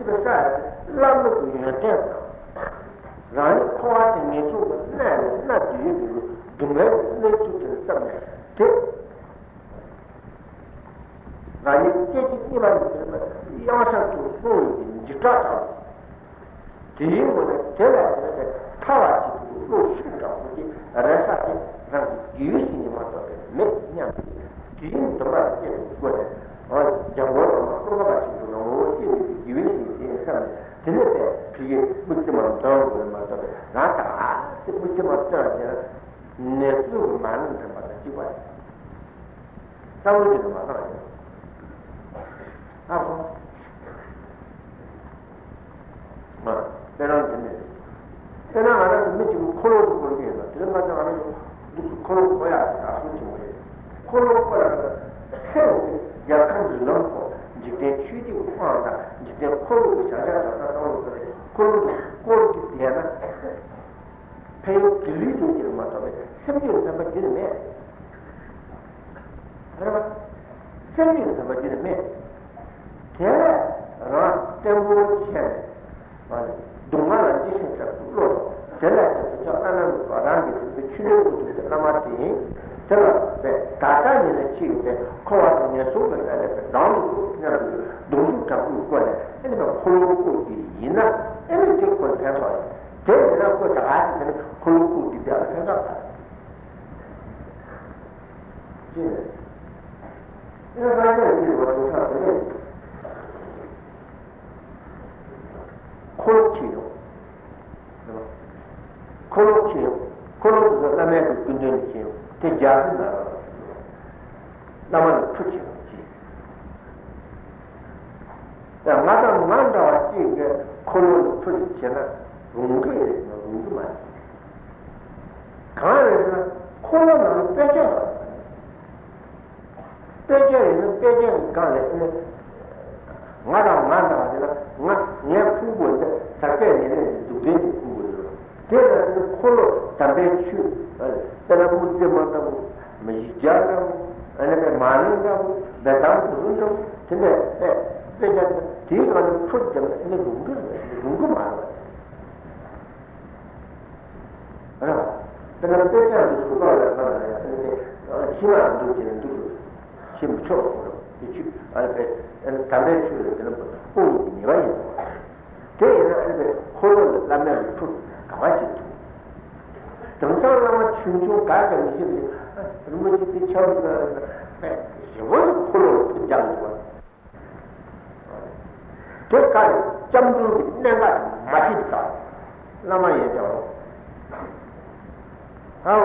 to the side, love look in your temple. Right? Quite in your children, man, not you, the men, the children, somewhere. Right? You take it even to the ocean to food in Jitata. The human terror that power to go shoot off with the rest of it, and you see what of make young. The human terror is good. Or the world of the world, you will see in some deliberate period with the mother, not us with the mother, never man, the mother. Some of the mother. Then on the minute. Then I have to meet you close for you, but then I do close for us. Close for us. Your country local, did they treat you for did they call you? Call the other, pay the little in Motor. Something about the man. Something about the man. Tell them what the one addition to the law. Tell us around the children with the Ramati. The Tata is achieved, the co-op in your soul, and the down, those who come to God, and the whole could be enough, everything for the family. They were not going to ask them who could be the other conductor. Jesus. You know, I don't know what was happening. Colochino. The Japanese are preaching. The Madame Manda is a colonel preacher, Hungarian, Hungarian. Congress, colonel, Bejan. Bejan, Ghana, Madame Manda, not near Pugu, Sakari, to get Pugu. There are the colonel, Tabechu. Then I put them on the Majigana and the Marina, the Tango, they just put them in the Gunguma. Then I put them to the Shima and do Chimcho, and Tabechu, who in your way. They are the whole Laman put Kawashito. Don't you go back and give you a little bit of a she won't pull the young one. Take out, jump to the never Masita. Lamayeto. How?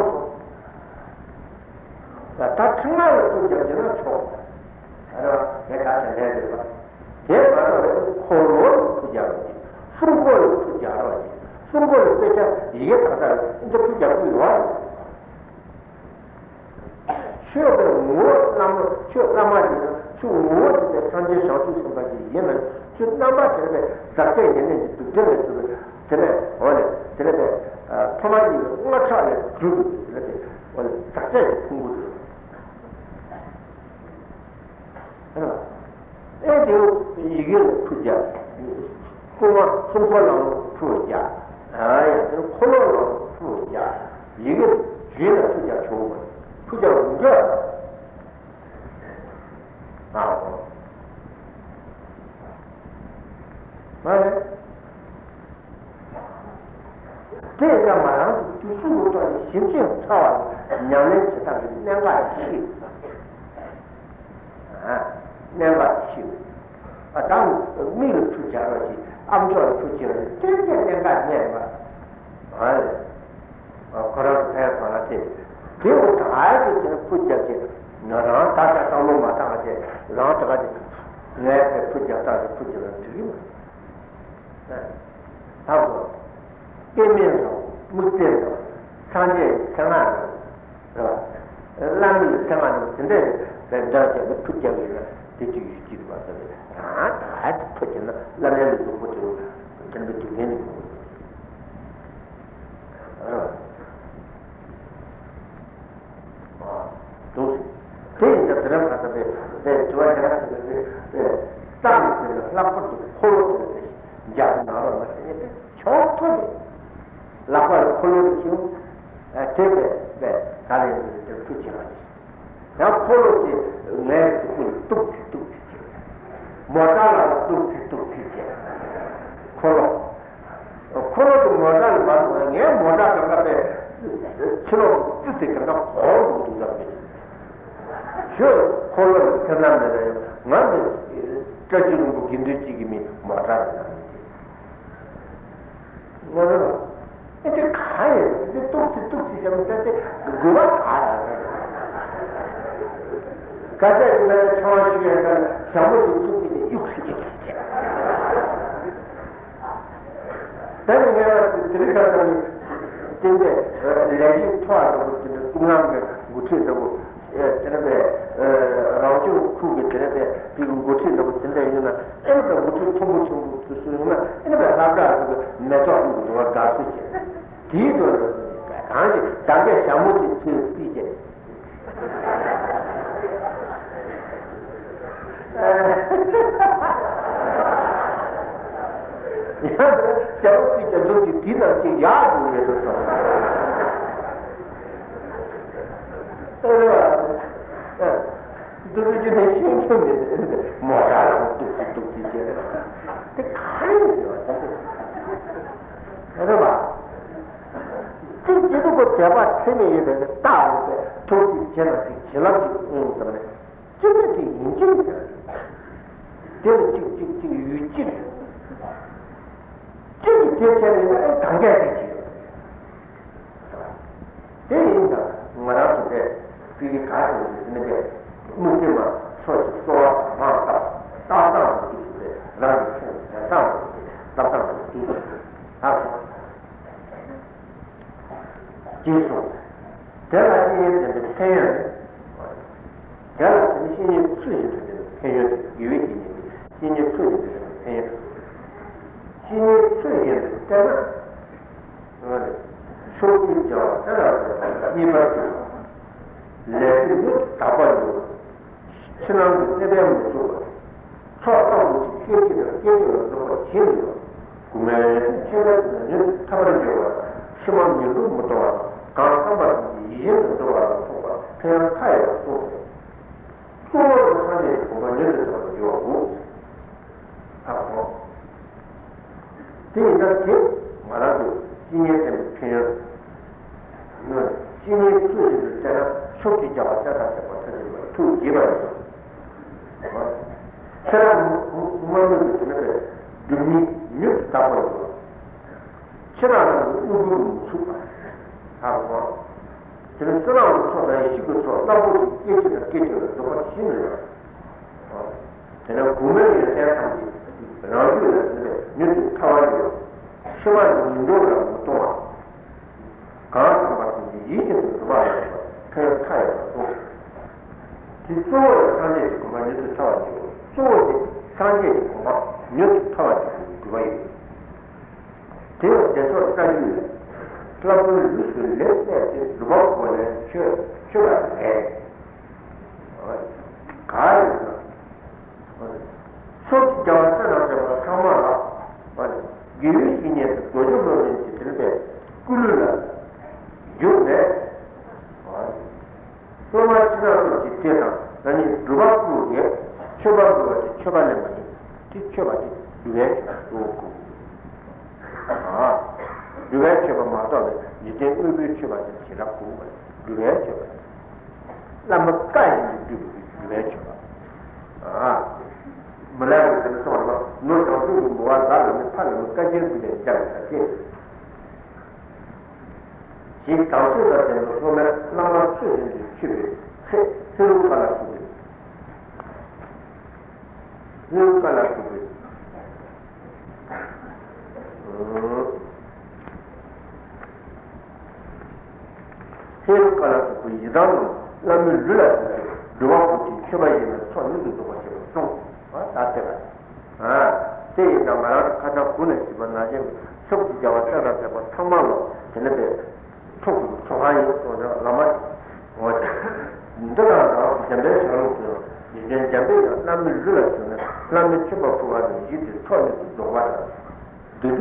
But that's not to the general talk. I don't get out of the way. There are horror to Jarrow, football to Jarrow. Somebody better yet in the picture of the world. Children more number, to the transition to somebody Yemen, should number certain to dinner to the Tenet or Tenet, providing much other drew or success food. And you put that for so long through that. I don't follow through that. You get Jina to your children, to your girl. Now, they are my to food on the Simpson Tower and never achieve. But I'm meal to charity. I'm trying to children. Take them back never. Well, corrupt hair for a thing. They would hide it in a putjati. No, that's a long matter. Lot of it. Let the putjata put you to you. How? Emilio, Mutero, Sanjay, Samano, Lamy, Samano, and then the daughter would put you. Did you still want to? I had to put in the level to put you can be too many. Those things that the rest of the day, the 2 hours, the stomach, the flapper, the whole of the day. canlar olması nedir? Çok tabii. Laflar koyulur ki tepe ve kalemleri döktü çıkarır. Ya koyulur ki ne tuk tuk çık. Mozalar tuk tuk çık. Koyulur. Koyulur mozal var. Niye mozal kadar be? Çırok tütü kadar koyulur da be. Şu koyulur kadar be. Nerede? Kaçırın bu gündüzçi gibi mozal. Mozal. 이제 가해, 이제 뚝지 시작했는데 누가 가야 돼? 가자, 내가 청와시게 하면 샤머도 뚝지는 육식이 시작. 내가 들어가더니 근데 레진 토하고 뚱남에 묻혀다고 그런데 라우주 쿠게 그런데 비금 묻혀다고 된다 이거나 그러니까 묻혀 쓰면 이놈의 나가 메토도 누가 가수지 dido anzi tanto siamo tutti spige siamo tutti tutti dido che già due lo so allora dove ci ne scendono mosano tutti tutti c'era che cazzo 제도고 대박 세미에 되는 딸 도피 제나지 제나지 온다네. 저기 인증. 저기 찍찍찍 유지. 저기 대체는 당겨야 되지. 대인다. 뭐라고 돼? 비리 가지고 있는데 문제만 소소 막 따다 있는데 라고 생각. 따다 있는데. 아. Gesù, della chiesa del Signore, della chiesa del Signore, Signore Signore, Signore Signore, della sottigia, della libertà, le figure tappano, ci hanno sedemmo sopra, ciò che ci chiedono, come c'era nel tappano, ci mangiano un motore. 강사만 이제는 들어와서 그냥 타요. 소원을 사내에 보면 예를 요구 하고 이렇게 말하고 진예된 표현 진예 수지를 때는 속기자와 짜다서 버텨주고 두 개발해서 사람 우만을 때문에 눈이 몇 다버리고 사람은 우물을 죽어 하고 지금 쓰라고 쳐서 시끄러워 나보고 깨지는 깨지는 너가 힘을 내가 구매를 생각하지 라디오를 했는데 뉴스 타와리요 심한 운동을 하고 동안 강아지 같은 게 이제는 들어와요 그냥 타요 뒷소원을 산재에 있고만 뉴스 타와리고 소원이 산재에 있고만 뉴스 타와리고 들어와요 대역 대소원 까지 그러면 무슨 레벨에 들어가고는 쉬어야 해. 가야 돼. 솔직히 저한테는 참아라. 기회인에서 도저히 들게 꿀라. 요네. 정말 지나서 기대다. 아니 들어가고게 쳐봐도 쳐봐는 거지. 뒤쳐봐도 왜 놓고. 아. 유래체가 맞다네. 이제 의비체가 지나고 유래체가. 남은 까인 유래체가. 아. 말하는 것처럼 노트도 뭐가 다른 팔을 까지는 게 잘하지. 지금 가서도 되는 거면 남아 쓰는 집에 새로 가라고. 새로 가라고. 새로 깔아서 이 다음은 남을 눌러서 누워보지 쳐봐야지만 손님도 누워지고 쏙 나태가 때에다 말하러 가다 보내 집어 나중에 속지자와 따라서 탕말로 걔네들 초하이 남아 내가 잠배 사람으로 이제 잠배가 남을 눌러서 남을 쳐봐보고 하는 이들 손님도 누워서 그래서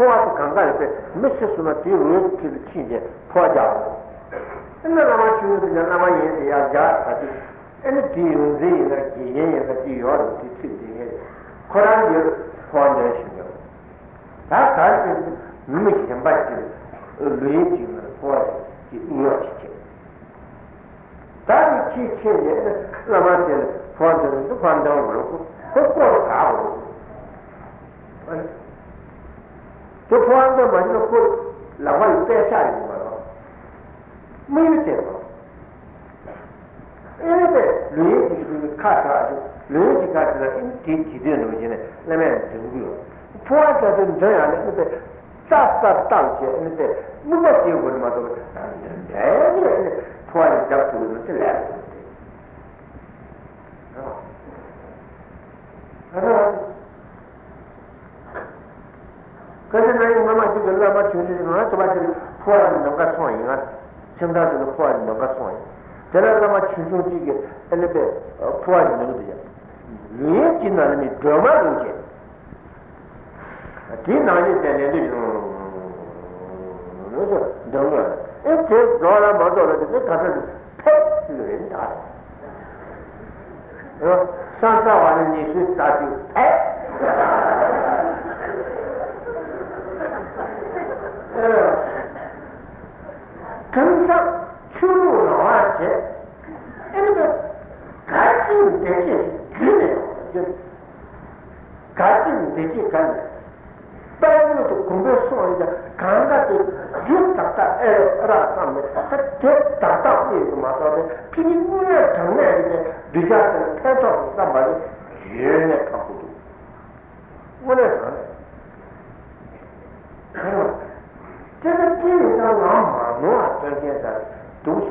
포화도 강가에 메시스나티 루트를 치게 포화자 옛날에 주는 옛날에 예세야 자사디 에네 비운지 에너지 예야티 요르 티치디 코란이 포화내시요 다 가르치 눈이 셴바치 루이티는 포화 이노치치 다리 치치에 라마텔 포화도 반다고 그거 사고 तो फोन तो मजनू को लगाई पैसा नहीं मारा, मैं भी तेरा, ये नहीं लोग जिसमें खाता है, लोग जिसका तो इन तीन चीजें लोग जिन्हें लेमें जरूरी हो, फोन से तो नहीं आने नहीं तो चास्ता तांचे नहीं तो मुबारक बोल मारो, नहीं फोन जब तू नहीं ले, हाँ 그래서 내가 엄마한테 연락을 주는 거는 저한테 포함 넘가 소이가 정답으로 포함 넘가 소이. 제가 엄마 주주지게 엘레베 포함 넘는데. 네 지나는 드라마인지. 네 나이 때는 그래서 내가 이렇게 돌아 맞아서 이제 가서 팩스를 했다. 어, 산사와는 이슈 다시 팩스. 금상 추로 나왔지. 이거 가진 되지 주네. 가진 되지 간. 빨리도 공부해서 이제 강가도 죽었다. 에라 삼매. 그때 딱딱 이거 맞아도 피니구에 정말 이제 리자트 패턴 삼발이 예네 갖고도. 원래 그래. 제가 끼니까 나와 뭐가 될게 잘 도수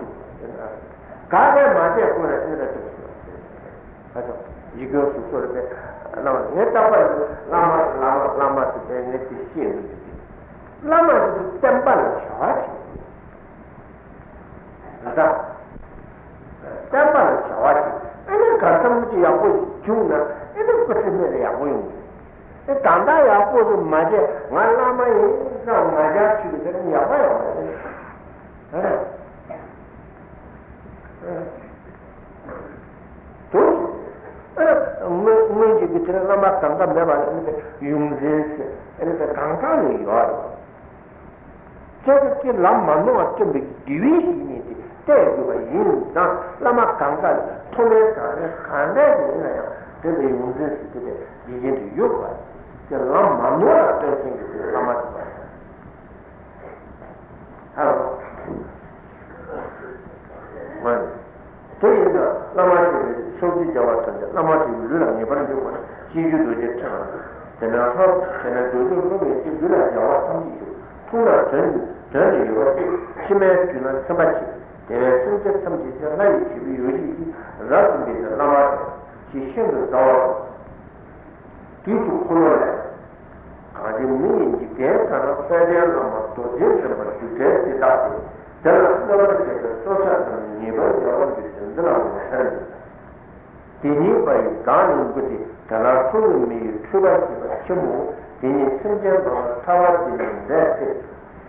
가게 맞아 보라 그래 가서 이거 소설에 나와 내가 빨리 라마 때문에 티신 라마도 템발을 쳐왔지 나다 템발을 쳐왔지 아니 가서 무지 야고 죽나 이거 그쯤에 야고 단다 야고도 맞아 말라마이 맞아 주기들은 야봐요. 또, 뭔지 그들은 아마 당장 내봤는데 용제스, 이렇게 당장이 와요. 저렇게 남만도 어떻게 기회시니 대구가 인당 남아 당장 통해 가는 간대지 있나요? 근데 용제스 그때 이제도 요구하지. 저 남만도 어떻게 생겼어요? 남아 저희가 남아집에 소비 잡았던데 남아집에 누나니 반대고 지주도 됐잖아. 내가 내가 도도로 이제 누나 잡았던데 토라 전 이거 심해 주는 참았지. 내가 순적 참지서 나이 집이 요리 라스베나 남아 지신도 나와 뒤쪽 코로나 가지 미인지 개가로 세대로 넘어도 제대로 뒤에 다시 저는 소셜 네버 저런 비전들하고 살고 되니 바이 가는 것이 달라토미 추가지가 전부 되니 생전으로 타와지는데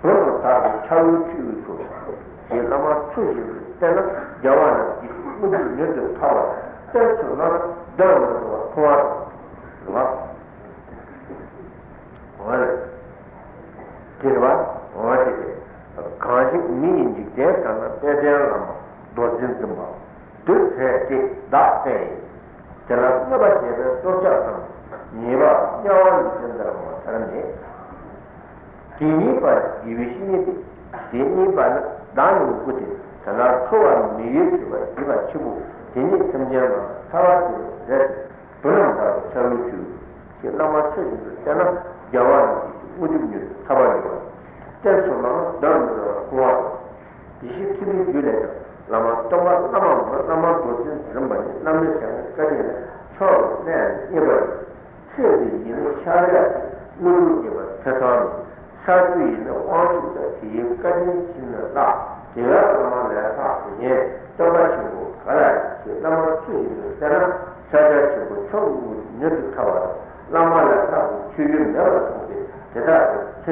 그런 다 차우치우소 제가만 추질 때는 여와는 이쁜 년도 타와 때처럼 더러워 포함 그만 Kirwa, Wadi, Kashik, Minjik, Dekana, Pedelama, Dozintuma, Dukheti, Dakte, Telasnaba, Sochatam, Niva, Yawan, Sendrama, Sarani, Tinipa, Divishiniti, Tinipa, Danu Kuti, Tanakua, Miyutua, Iva Chibu, Tini Sanjama, Sarati, Red, Punaka, Chaluchu, Kilama Sulu, Tana, Yawan. 우주를 잡아내고 때로는 다른 거와 디시플린 줄에 남아 동안 남아 도진 정말 남의 생각까지 처음에 이번 최대의 일을 찾아야 누구에게 대선 사주인의 원칙과 기획까지 지는다 제가 그만해 사주에 떠나시고 가라 남아 수익을 때는 찾아주고 총무를 늦게 타와라 남아야 사주 주인을 내버려 제가 그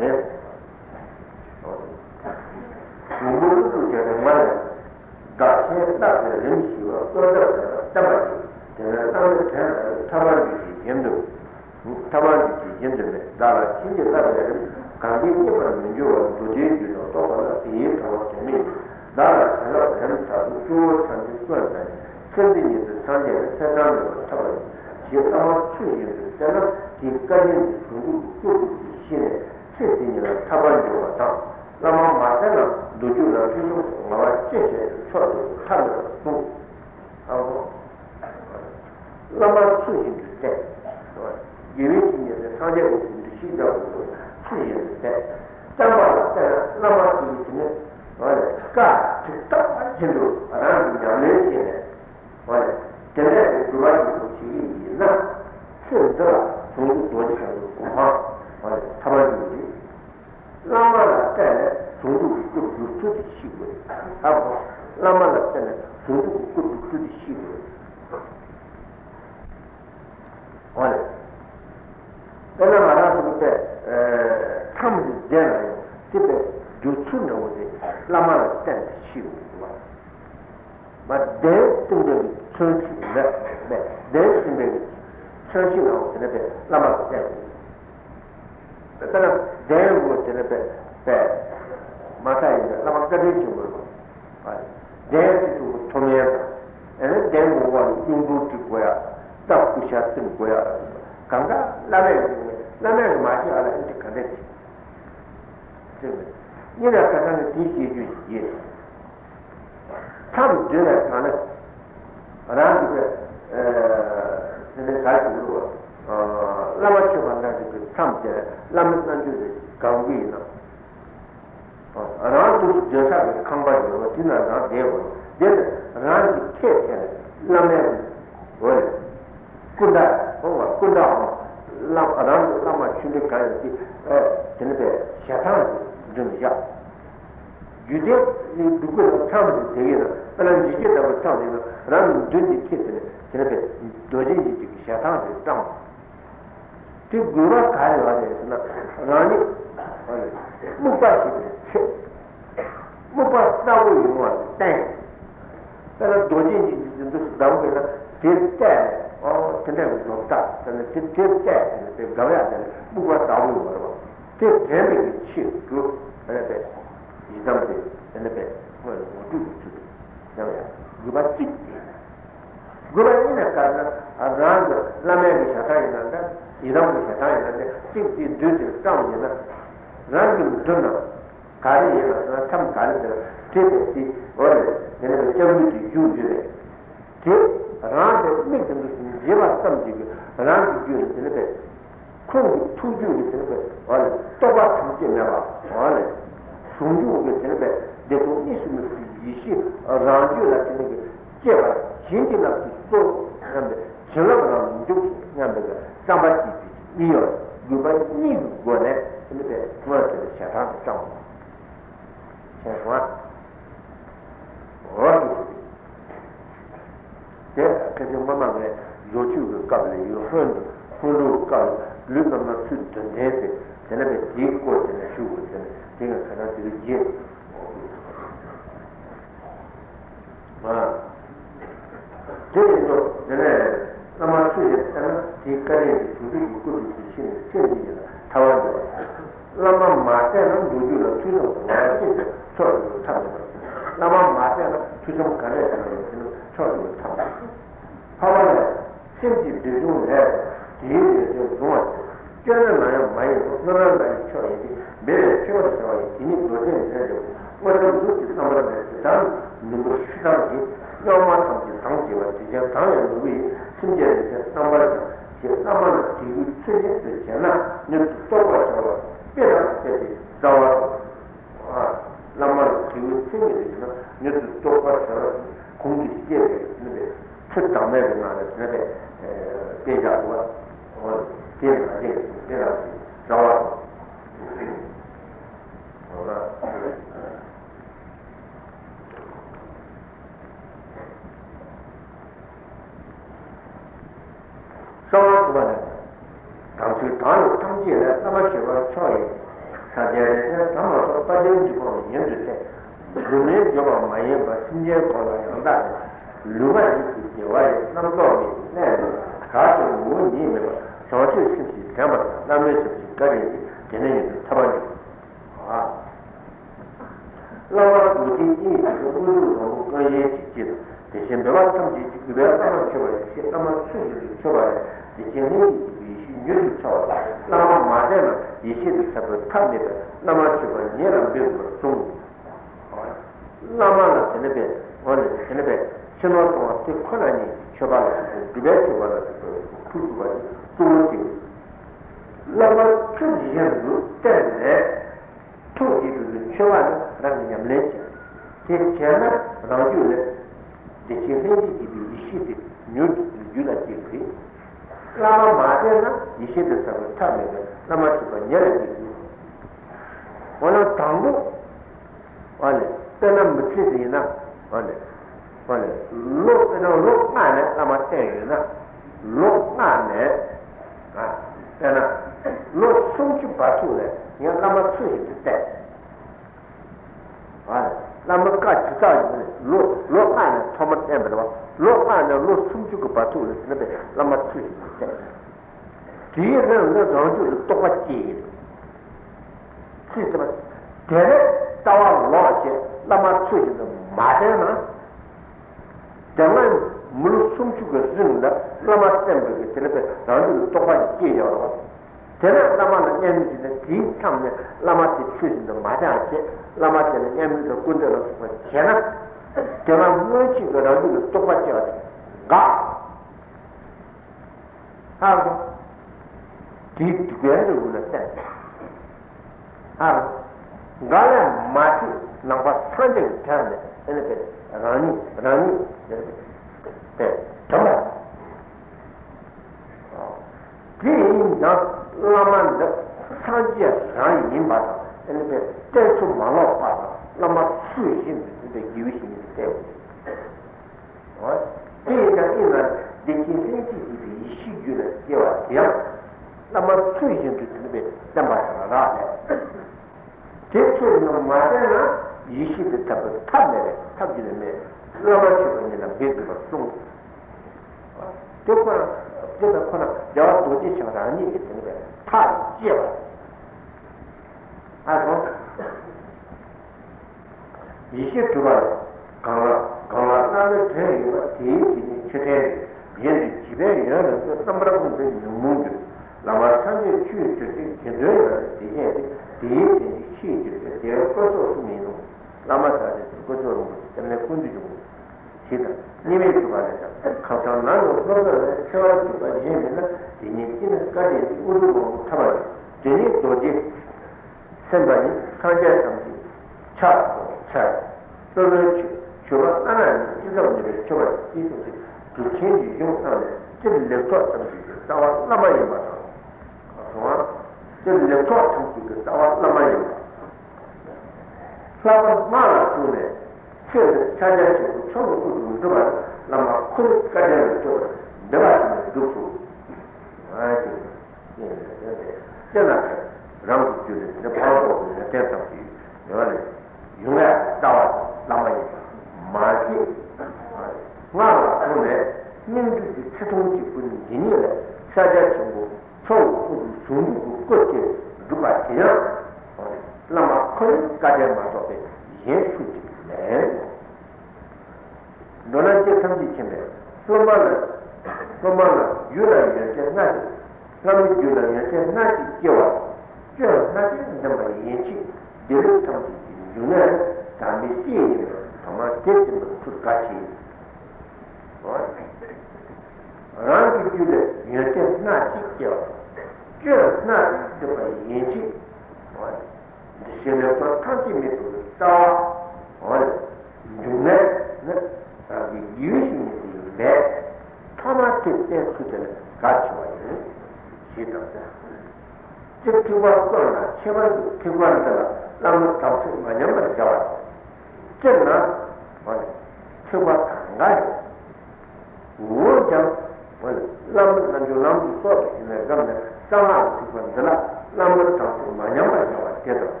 Sama Tipanzala, Lamutan, Mayama, together.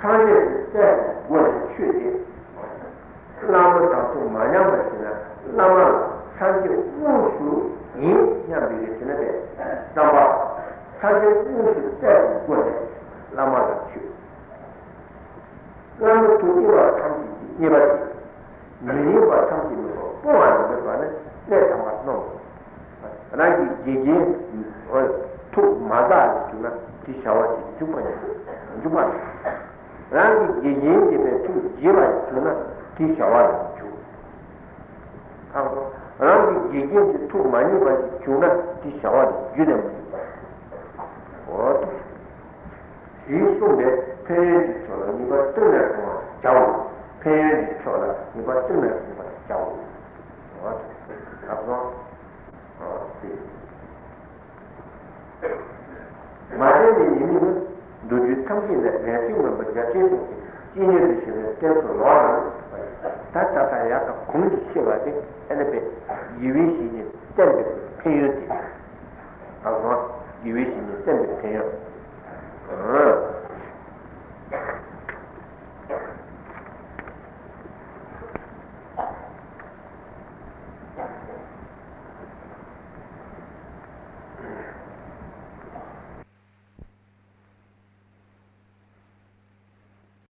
Sunday said, what a treaty. Lamutan, Mayama, Lama, Sunday, Wushu, in Yabi, Sama, Sunday, Wushu said, what a Lama treaty. Lama to Eva County, Eva, Eva County, Boa, let them know. And I did took my dad to the shower in Juman. And I did two Jiman to the shower in June. And I did the two money by the to shower in June. What? She soon paid the solar, you got dinner for Jowl. Paid the solar, you got dinner for Jowl. What? Madame, do you come in that vacuum of the vacation? In addition, a temple law, Tatayaka, community, and a bit. You wish in it, then pay it. I'm not, you wish in it, then pay it.